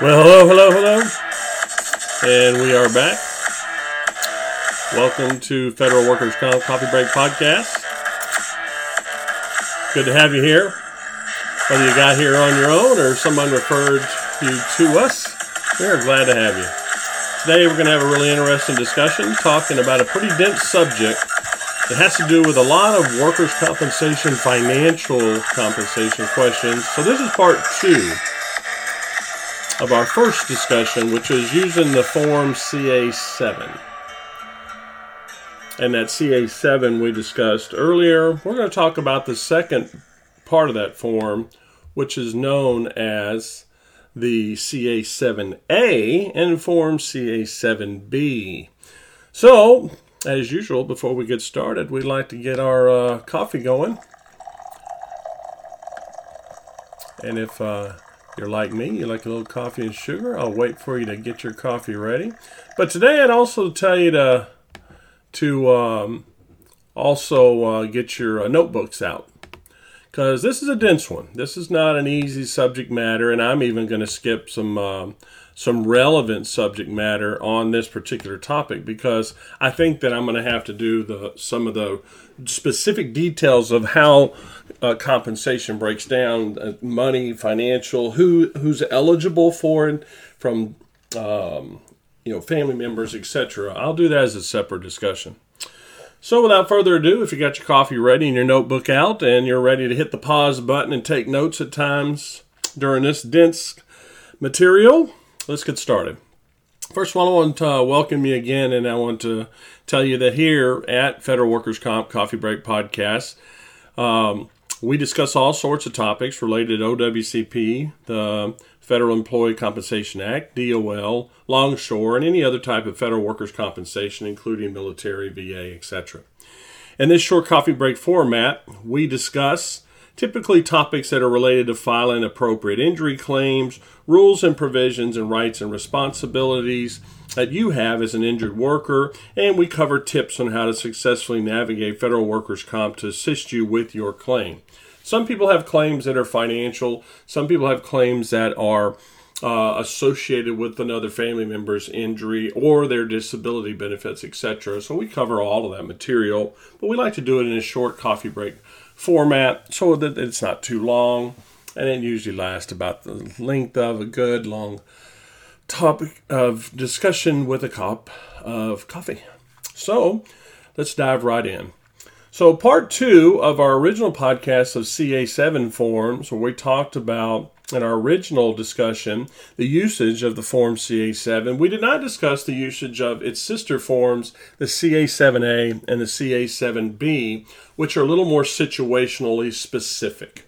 Well, hello. And we are back. Welcome to Federal Workers' Comp Coffee Break Podcast. Good to have you here. Whether you got here on your own or someone referred you to us, we are glad to have you. Today we're going to have a really interesting discussion talking about a pretty dense subject that has to do with a lot of workers' compensation, financial compensation questions. So this is part two of our first discussion, which is using the form CA-7. And that CA-7 we discussed earlier. We're going to talk about the second part of that form, which is known as the CA-7A and form CA-7B. So, as usual, before we get started, we'd like to get our coffee going. And if you're like me, you like a little coffee and sugar, I'll wait for you to get your coffee ready. But today I'd also tell you to also get your notebooks out, because this is a dense one. This is not an easy subject matter, and I'm even going to skip some relevant subject matter on this particular topic, because I think that I'm going to have to do some of the specific details of how compensation breaks down, money, financial, who's eligible for it from family members, etc. I'll do that as a separate discussion. So without further ado, if you got your coffee ready and your notebook out and you're ready to hit the pause button and take notes at times during this dense material, let's get started. First of all, I want to welcome you again, and I want to tell you that here at Federal Workers' Comp Coffee Break Podcast, we discuss all sorts of topics related to OWCP, the Federal Employee Compensation Act, DOL, Longshore, and any other type of federal workers' compensation, including military, VA, etc. In this short coffee break format, we discuss typically topics that are related to filing appropriate injury claims, rules and provisions, and rights and responsibilities that you have as an injured worker, and we cover tips on how to successfully navigate federal workers' comp to assist you with your claim. Some people have claims that are financial. Some people have claims that are associated with another family member's injury or their disability benefits, etc. So we cover all of that material, but we like to do it in a short coffee break format so that it's not too long, and it usually lasts about the length of a good long topic of discussion with a cup of coffee. So let's dive right in. So part two of our original podcast of CA-7 forms, where we talked about, in our original discussion, the usage of the form CA-7. We did not discuss the usage of its sister forms, the CA-7A and the CA-7B, which are a little more situationally specific.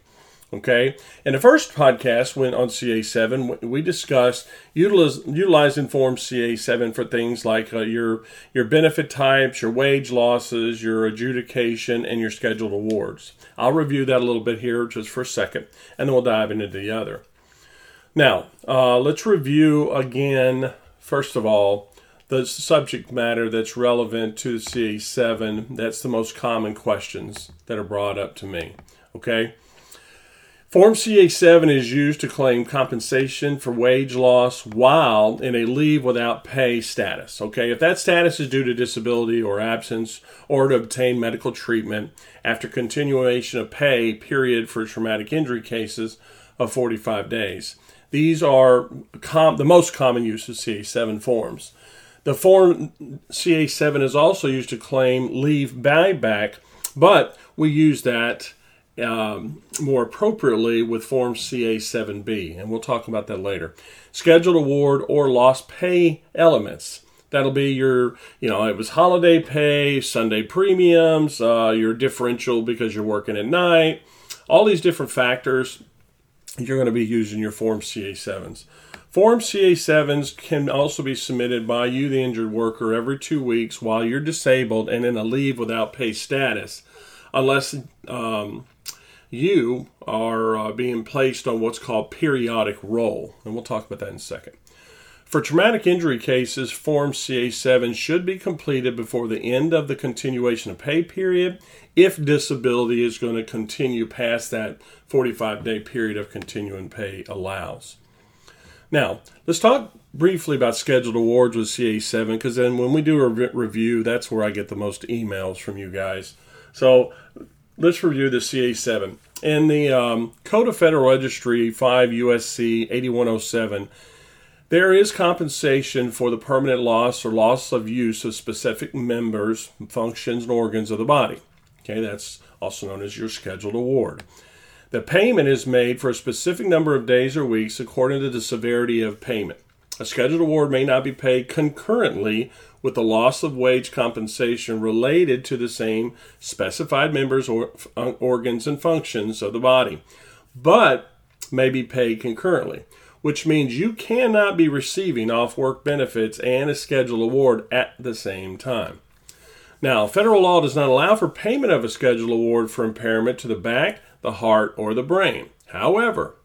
Okay, in the first podcast on CA-7, we discussed utilizing form CA-7 for things like your benefit types, your wage losses, your adjudication, and your scheduled awards. I'll review that a little bit here just for a second, and then we'll dive into the other. Now, let's review again, first of all, the subject matter that's relevant to CA-7. That's the most common questions that are brought up to me, okay? Form CA-7 is used to claim compensation for wage loss while in a leave without pay status. Okay, if that status is due to disability or absence or to obtain medical treatment after continuation of pay period for traumatic injury cases of 45 days. These are the most common use of CA-7 forms. The form CA-7 is also used to claim leave buyback, but we use that more appropriately with form CA-7B, and we'll talk about that later. Scheduled award or lost pay elements. That'll be your, it was holiday pay, Sunday premiums, your differential because you're working at night. All these different factors you're going to be using your form CA-7s. Form CA-7s can also be submitted by you, the injured worker, every 2 weeks while you're disabled and in a leave without pay status, unless you are being placed on what's called periodic roll. And we'll talk about that in a second. For traumatic injury cases, Form CA-7 should be completed before the end of the continuation of pay period if disability is going to continue past that 45-day period of continuing pay allows. Now, let's talk briefly about scheduled awards with CA-7, because then when we do a review, that's where I get the most emails from you guys. So let's review the CA-7. In the Code of Federal Registry, 5 U.S.C. 8107, there is compensation for the permanent loss or loss of use of specific members, functions, and organs of the body. Okay, that's also known as your scheduled award. The payment is made for a specific number of days or weeks according to the severity of payment. A scheduled award may not be paid concurrently with the loss of wage compensation related to the same specified members or organs and functions of the body, but may be paid concurrently, which means you cannot be receiving off-work benefits and a scheduled award at the same time. Now, federal law does not allow for payment of a scheduled award for impairment to the back, the heart, or the brain. However,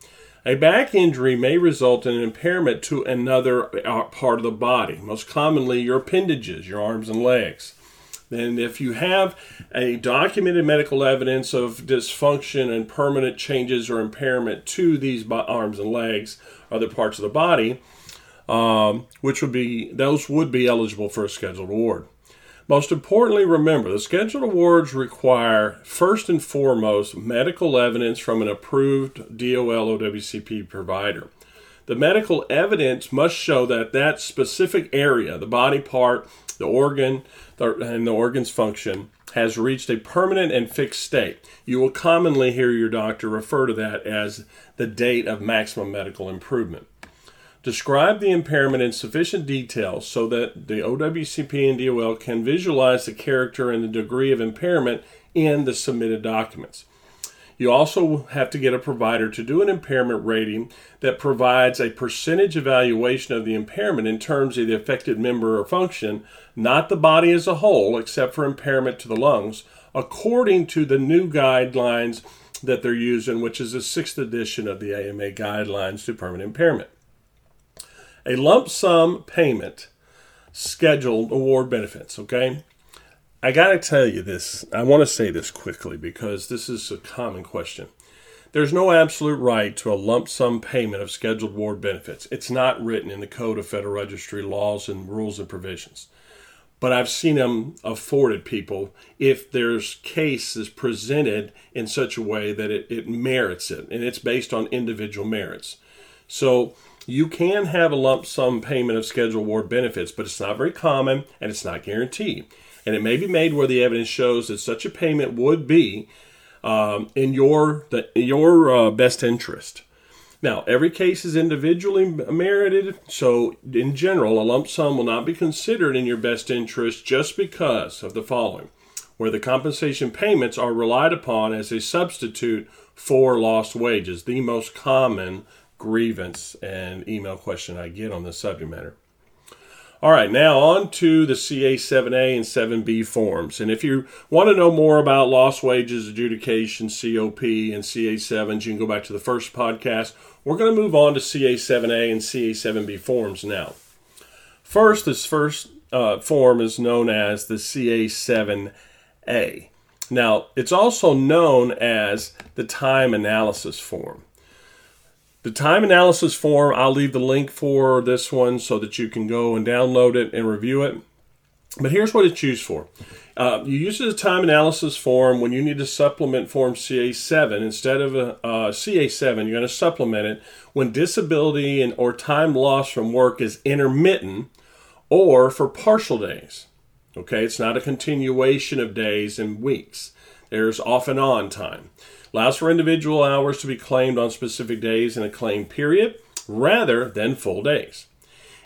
a back injury may result in an impairment to another part of the body, most commonly your appendages, your arms and legs. Then if you have a documented medical evidence of dysfunction and permanent changes or impairment to these arms and legs, other parts of the body, those would be eligible for a scheduled award. Most importantly, remember, the scheduled awards require, first and foremost, medical evidence from an approved DOL OWCP provider. The medical evidence must show that that specific area, the body part, the organ, and the organ's function, has reached a permanent and fixed state. You will commonly hear your doctor refer to that as the date of maximum medical improvement. Describe the impairment in sufficient detail so that the OWCP and DOL can visualize the character and the degree of impairment in the submitted documents. You also have to get a provider to do an impairment rating that provides a percentage evaluation of the impairment in terms of the affected member or function, not the body as a whole, except for impairment to the lungs, according to the new guidelines that they're using, which is the 6th edition of the AMA Guidelines to Permanent Impairment. A lump sum payment, scheduled award benefits, okay? I got to tell you this. I want to say this quickly because this is a common question. There's no absolute right to a lump sum payment of scheduled award benefits. It's not written in the Code of Federal Registry laws and rules and provisions. But I've seen them afforded people if there's cases presented in such a way that it merits it, and it's based on individual merits. So you can have a lump sum payment of scheduled award benefits, but it's not very common and it's not guaranteed. And it may be made where the evidence shows that such a payment would be in your best interest. Now, every case is individually merited, so in general, a lump sum will not be considered in your best interest just because of the following, where the compensation payments are relied upon as a substitute for lost wages, the most common grievance and email question I get on this subject matter. All right, now on to the CA-7A and 7B forms. And if you want to know more about lost wages, adjudication, COP, and CA-7s, you can go back to the first podcast. We're going to move on to CA-7A and CA-7B forms now. First, this first form is known as the CA-7A. Now, it's also known as the time analysis form. The time analysis form, I'll leave the link for this one so that you can go and download it and review it. But here's what it's used for. You use the time analysis form when you need to supplement form CA-7. Instead of a CA-7, you're going to supplement it when disability or time loss from work is intermittent or for partial days. Okay, it's not a continuation of days and weeks. There's off and on time. Allows for individual hours to be claimed on specific days in a claim period rather than full days.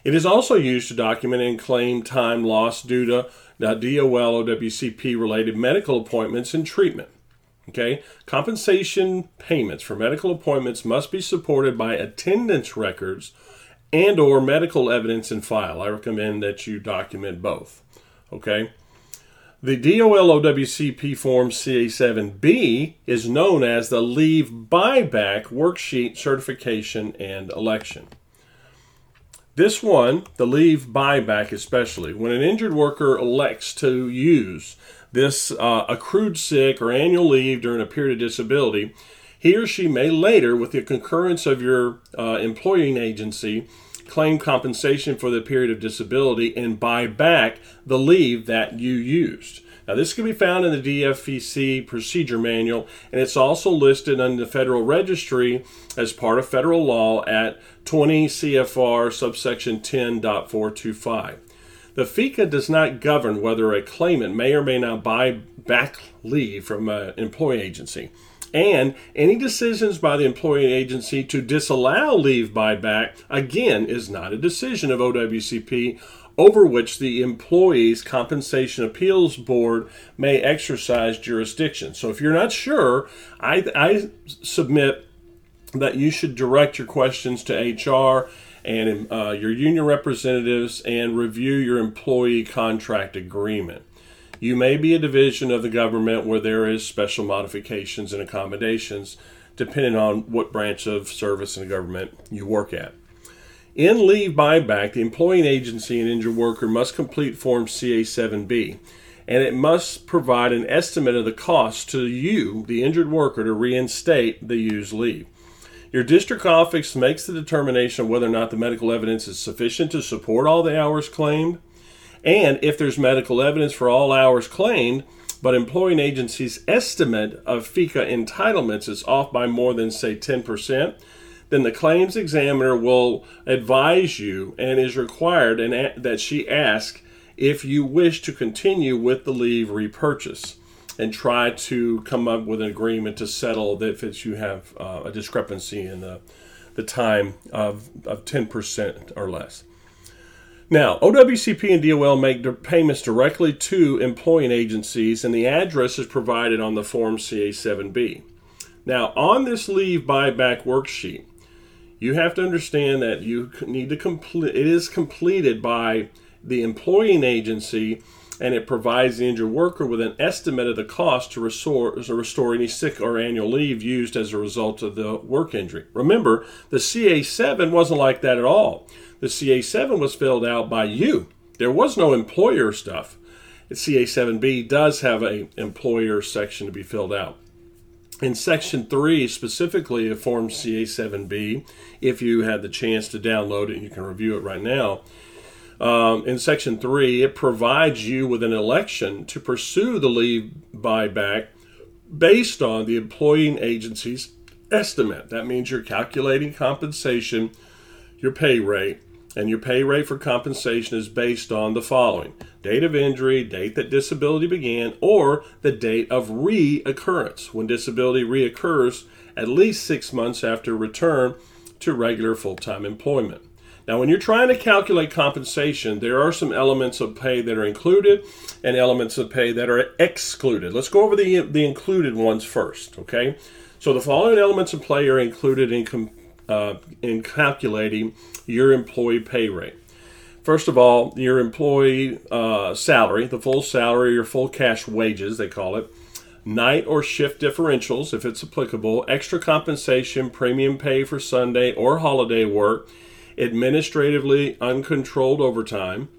It is also used to document and claim time lost due to DOL OWCP related medical appointments and treatment. Okay? Compensation payments for medical appointments must be supported by attendance records and or medical evidence in file. I recommend that you document both. Okay? The DOL OWCP form CA-7B is known as the Leave Buyback Worksheet Certification and Election. This one, the Leave Buyback especially, when an injured worker elects to use this accrued sick or annual leave during a period of disability, he or she may later, with the concurrence of your employing agency, claim compensation for the period of disability and buy back the leave that you used. Now, this can be found in the DFVC procedure manual, and it's also listed under the Federal Registry as part of federal law at 20 CFR subsection 10.425. The FECA does not govern whether a claimant may or may not buy back leave from an employee agency, and any decisions by the employee agency to disallow leave buyback, again, is not a decision of OWCP over which the Employees' Compensation Appeals Board may exercise jurisdiction. So if you're not sure, I submit that you should direct your questions to HR and your union representatives and review your employee contract agreement. You may be a division of the government where there is special modifications and accommodations depending on what branch of service in the government you work at. In leave buyback, the employing agency and injured worker must complete Form CA-7B, and it must provide an estimate of the cost to you, the injured worker, to reinstate the used leave. Your district office makes the determination of whether or not the medical evidence is sufficient to support all the hours claimed, and if there's medical evidence for all hours claimed, but employing agency's estimate of FECA entitlements is off by more than, say, 10%, then the claims examiner will advise you and is required that she ask if you wish to continue with the leave repurchase and try to come up with an agreement to settle if you have a discrepancy in the time of 10% or less. Now, OWCP and DOL make their payments directly to employing agencies, and the address is provided on the Form CA-7B. Now, on this leave buyback worksheet, you have to understand that you need to complete. It is completed by the employing agency, and it provides the injured worker with an estimate of the cost to restore any sick or annual leave used as a result of the work injury. Remember, the CA-7 wasn't like that at all. The CA-7 was filled out by you. There was no employer stuff. The CA-7B does have an employer section to be filled out. In Section 3, specifically of Form CA-7B, if you had the chance to download it, you can review it right now. In Section 3, it provides you with an election to pursue the leave buyback based on the employing agency's estimate. That means you're calculating compensation, your pay rate, and your pay rate for compensation is based on the following: date of injury, date that disability began, or the date of reoccurrence, when disability reoccurs at least 6 months after return to regular full-time employment. Now, when you're trying to calculate compensation, there are some elements of pay that are included and elements of pay that are excluded. Let's go over the included ones first, okay? So the following elements of pay are included in calculating your employee pay rate. First of all, your employee salary, the full salary or full cash wages, they call it, night or shift differentials, if it's applicable, extra compensation, premium pay for Sunday or holiday work, administratively uncontrolled overtime,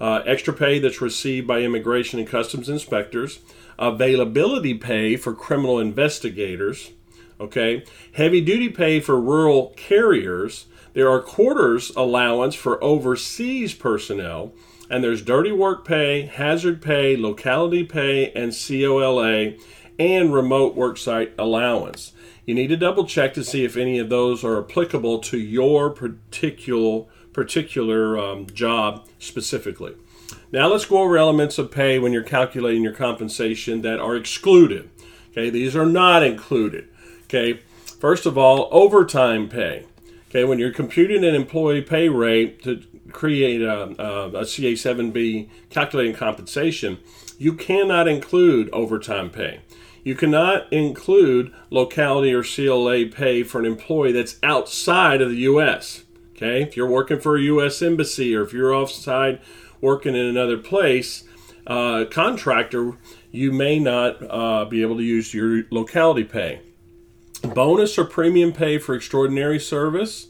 extra pay that's received by immigration and customs inspectors, availability pay for criminal investigators, okay, heavy duty pay for rural carriers, there are quarters allowance for overseas personnel, and there's dirty work pay, hazard pay, locality pay, and COLA, and remote worksite allowance. You need to double check to see if any of those are applicable to your particular job specifically. Now let's go over elements of pay when you're calculating your compensation that are excluded. Okay, these are not included. Okay, first of all, overtime pay. Okay, when you're computing an employee pay rate to create a CA-7B calculating compensation, you cannot include overtime pay. You cannot include locality or CLA pay for an employee that's outside of the U.S. Okay, if you're working for a U.S. embassy or if you're offside working in another place, contractor, you may not be able to use your locality pay. Bonus or premium pay for extraordinary service,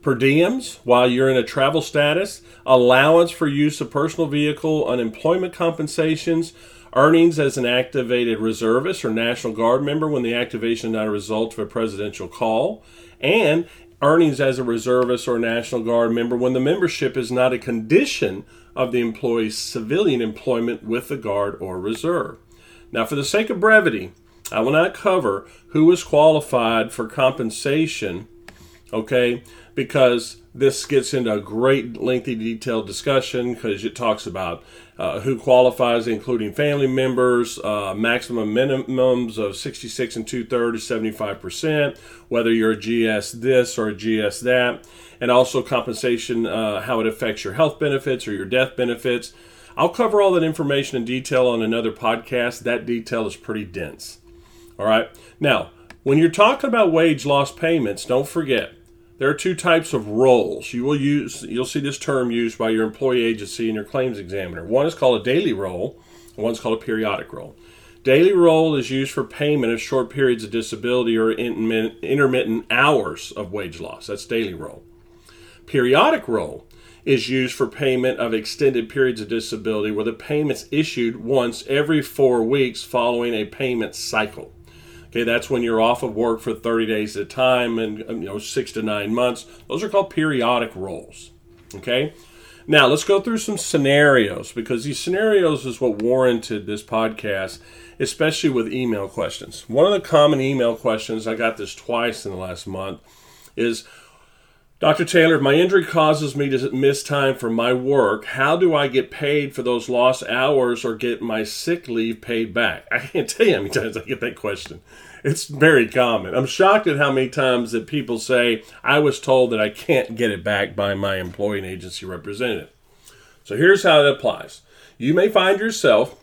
per diems while you're in a travel status, allowance for use of personal vehicle, unemployment compensations, Earnings as an activated reservist or National Guard member when the activation is not a result of a presidential call, and earnings as a reservist or National Guard member when the membership is not a condition of the employee's civilian employment with the Guard or Reserve. Now, for the sake of brevity, I will not cover who is qualified for compensation, okay, because this gets into a great, lengthy, detailed discussion because it talks about who qualifies, including family members, maximum minimums of 66 and two-thirds, 75%, whether you're a GS this or a GS that, and also compensation, how it affects your health benefits or your death benefits. I'll cover all that information in detail on another podcast. That detail is pretty dense. All right. Now, when you're talking about wage loss payments, don't forget, there are two types of roles. You'll see this term used by your employee agency and your claims examiner. One is called a daily role, and one's called a periodic role. Daily role is used for payment of short periods of disability or intermittent hours of wage loss. That's daily role. Periodic role is used for payment of extended periods of disability where the payment's issued once every 4 weeks following a payment cycle. Okay, that's when you're off of work for 30 days at a time and 6 to 9 months. Those are called periodic roles. Okay, now let's go through some scenarios because these scenarios is what warranted this podcast, especially with email questions. One of the common email questions, I got this twice in the last month, is, Dr. Taylor, if my injury causes me to miss time from my work, how do I get paid for those lost hours or get my sick leave paid back? I can't tell you how many times I get that question. It's very common. I'm shocked at how many times that people say, I was told that I can't get it back by my employing agency representative. So here's how it applies. You may find yourself,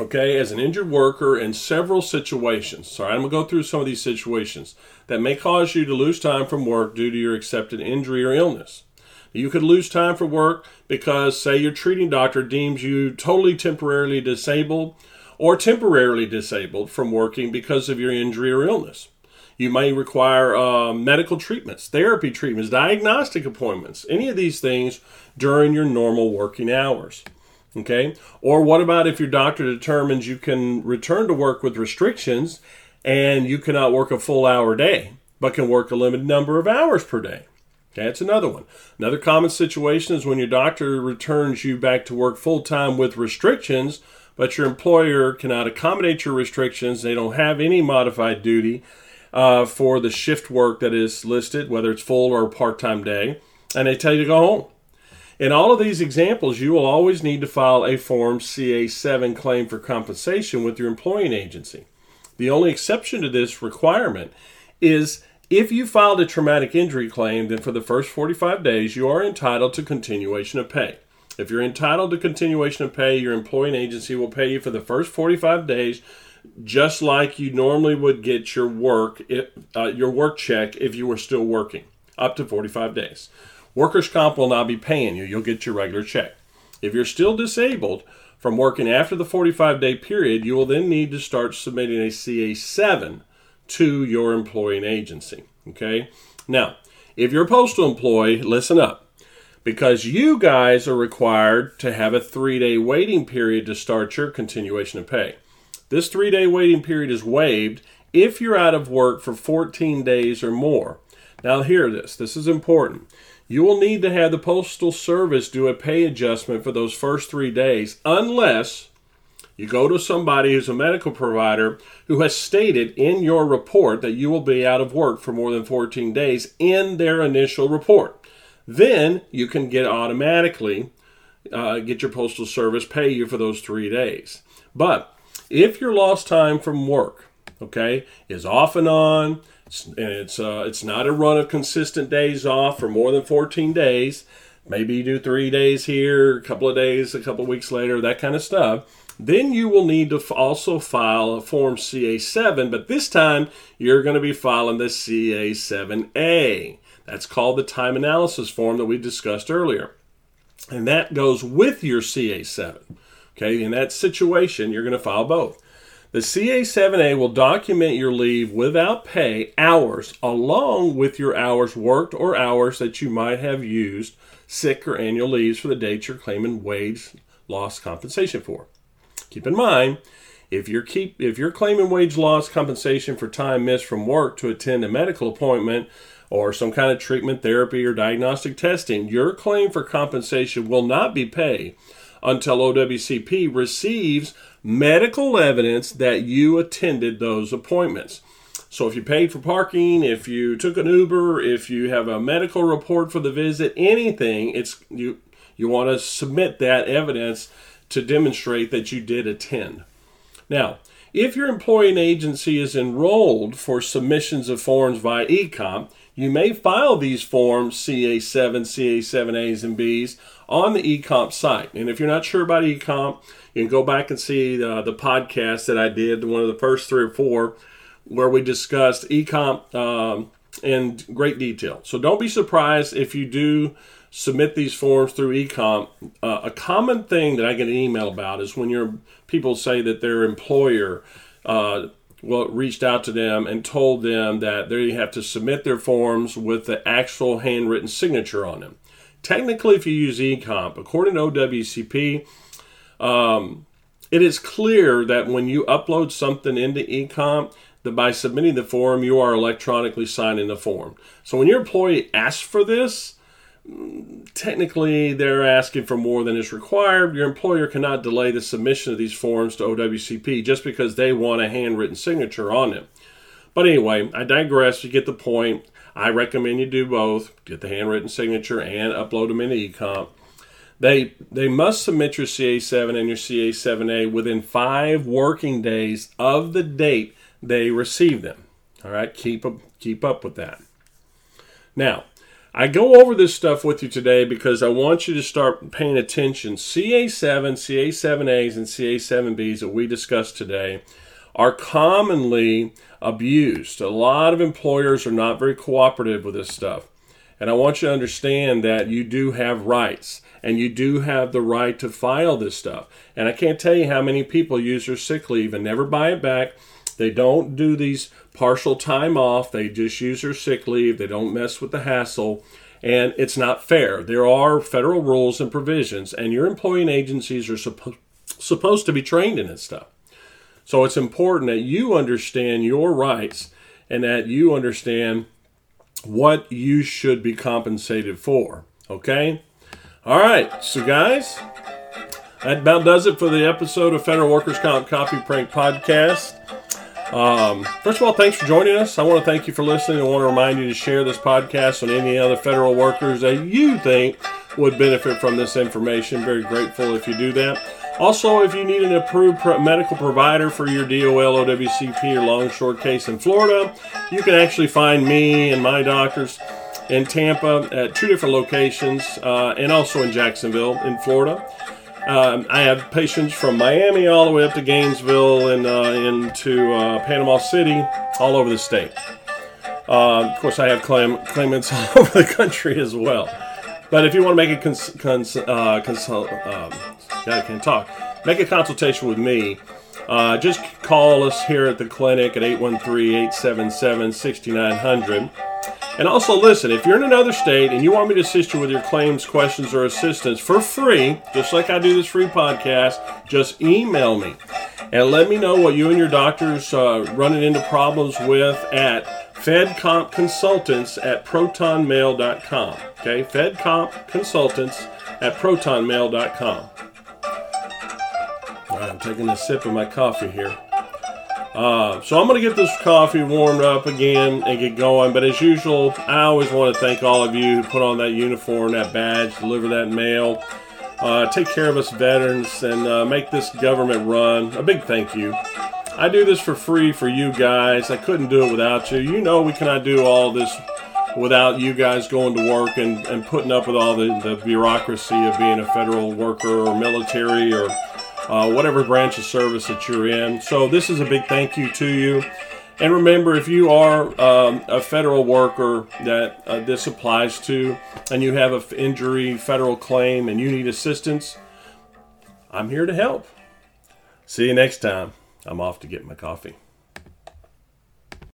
okay, as an injured worker in several situations. Sorry, I'm going to go through some of these situations that may cause you to lose time from work due to your accepted injury or illness. You could lose time from work because, say, your treating doctor deems you totally temporarily disabled or temporarily disabled from working because of your injury or illness. You may require medical treatments, therapy treatments, diagnostic appointments, any of these things during your normal working hours. Okay, or what about if your doctor determines you can return to work with restrictions and you cannot work a full hour day, but can work a limited number of hours per day? Okay, that's another one. Another common situation is when your doctor returns you back to work full time with restrictions, but your employer cannot accommodate your restrictions. They don't have any modified duty for the shift work that is listed, whether it's full or part-time day, and they tell you to go home. In all of these examples, you will always need to file a Form CA-7 claim for compensation with your employing agency. The only exception to this requirement is if you filed a traumatic injury claim, then for the first 45 days, you are entitled to continuation of pay. If you're entitled to continuation of pay, your employing agency will pay you for the first 45 days, just like you normally would get your work check if you were still working, up to 45 days. Workers' comp will not be paying you. You'll get your regular check. If you're still disabled from working after the 45-day period, you will then need to start submitting a CA-7 to your employing agency. Okay? Now, if you're a postal employee, listen up. Because you guys are required to have a 3-day waiting period to start your continuation of pay. This 3-day waiting period is waived if you're out of work for 14 days or more. Now, hear this. This is important. You will need to have the Postal Service do a pay adjustment for those first 3 days unless you go to somebody who's a medical provider who has stated in your report that you will be out of work for more than 14 days in their initial report. Then you can automatically get your Postal Service pay you for those 3 days. But if your lost time from work, okay, is off and on, and it's not a run of consistent days off for more than 14 days. Maybe you do 3 days here, a couple of days, a couple of weeks later, that kind of stuff. Then you will need to also file a Form CA-7, but this time you're going to be filing the CA-7A. That's called the time analysis form that we discussed earlier. And that goes with your CA-7. Okay, in that situation, you're going to file both. The CA-7A will document your leave without pay hours along with your hours worked or hours that you might have used sick or annual leaves for the dates you're claiming wage loss compensation for. Keep in mind, if you're claiming wage loss compensation for time missed from work to attend a medical appointment or some kind of treatment, therapy, or diagnostic testing, your claim for compensation will not be paid until OWCP receives medical evidence that you attended those appointments. So if you paid for parking, if you took an Uber, if you have a medical report for the visit, anything, you want to submit that evidence to demonstrate that you did attend. Now, if your employing agency is enrolled for submissions of forms via eComp, you may file these forms CA-7, CA-7As, and Bs on the eComp site. And if you're not sure about eComp, you can go back and see the podcast that I did, one of the first 3 or 4, where we discussed eComp in great detail. So don't be surprised if you do submit these forms through eComp. A common thing that I get an email about is when people say that their employer reached out to them and told them that they have to submit their forms with the actual handwritten signature on them. Technically, if you use eComp, according to OWCP, it is clear that when you upload something into eComp, that by submitting the form, you are electronically signing the form. So when your employee asks for this, technically they're asking for more than is required. Your employer cannot delay the submission of these forms to OWCP just because they want a handwritten signature on them. But anyway, I digress. You get the point. I recommend you do both. Get the handwritten signature and upload them into eComp. They must submit your CA-7 and your CA-7A within 5 working days of the date they receive them. All right, keep up with that. Now, I go over this stuff with you today because I want you to start paying attention. CA-7, CA-7As, and CA-7Bs that we discussed today are commonly abused. A lot of employers are not very cooperative with this stuff. And I want you to understand that you do have rights, and you do have the right to file this stuff. And I can't tell you how many people use their sick leave and never buy it back. They don't do these partial time off. They just use their sick leave. They don't mess with the hassle. And it's not fair. There are federal rules and provisions, and your employing agencies are supposed to be trained in this stuff. So it's important that you understand your rights and that you understand what you should be compensated for. Okay? All right. So, guys, that about does it for the episode of Federal Workers' Comp Copy Prank Podcast. First of all, thanks for joining us. I want to thank you for listening. I want to remind you to share this podcast on any other federal workers that you think would benefit from this information. Very grateful if you do that. Also, if you need an approved medical provider for your DOL, OWCP, or Longshore case in Florida, you can actually find me and my doctors in Tampa at 2 different locations, and also in Jacksonville in Florida. I have patients from Miami all the way up to Gainesville and into Panama City, all over the state. Of course, I have claimants all over the country as well. But if you want to make a make a consultation with me, just call us here at the clinic at 813-877-6900. And also, listen, if you're in another state and you want me to assist you with your claims, questions, or assistance for free, just like I do this free podcast, just email me and let me know what you and your doctors are running into problems with at FedCompConsultants@protonmail.com. Okay, FedCompConsultants@protonmail.com. All right, I'm taking a sip of my coffee here. So I'm going to get this coffee warmed up again and get going. But as usual, I always want to thank all of you who put on that uniform, that badge, deliver that mail, take care of us veterans, and make this government run. A big thank you. I do this for free for you guys. I couldn't do it without you. You know we cannot do all this without you guys going to work and putting up with all the bureaucracy of being a federal worker or military or whatever branch of service that you're in. So this is a big thank you to you. And remember, if you are a federal worker that this applies to, and you have an injury, federal claim, and you need assistance, I'm here to help. See you next time. I'm off to get my coffee.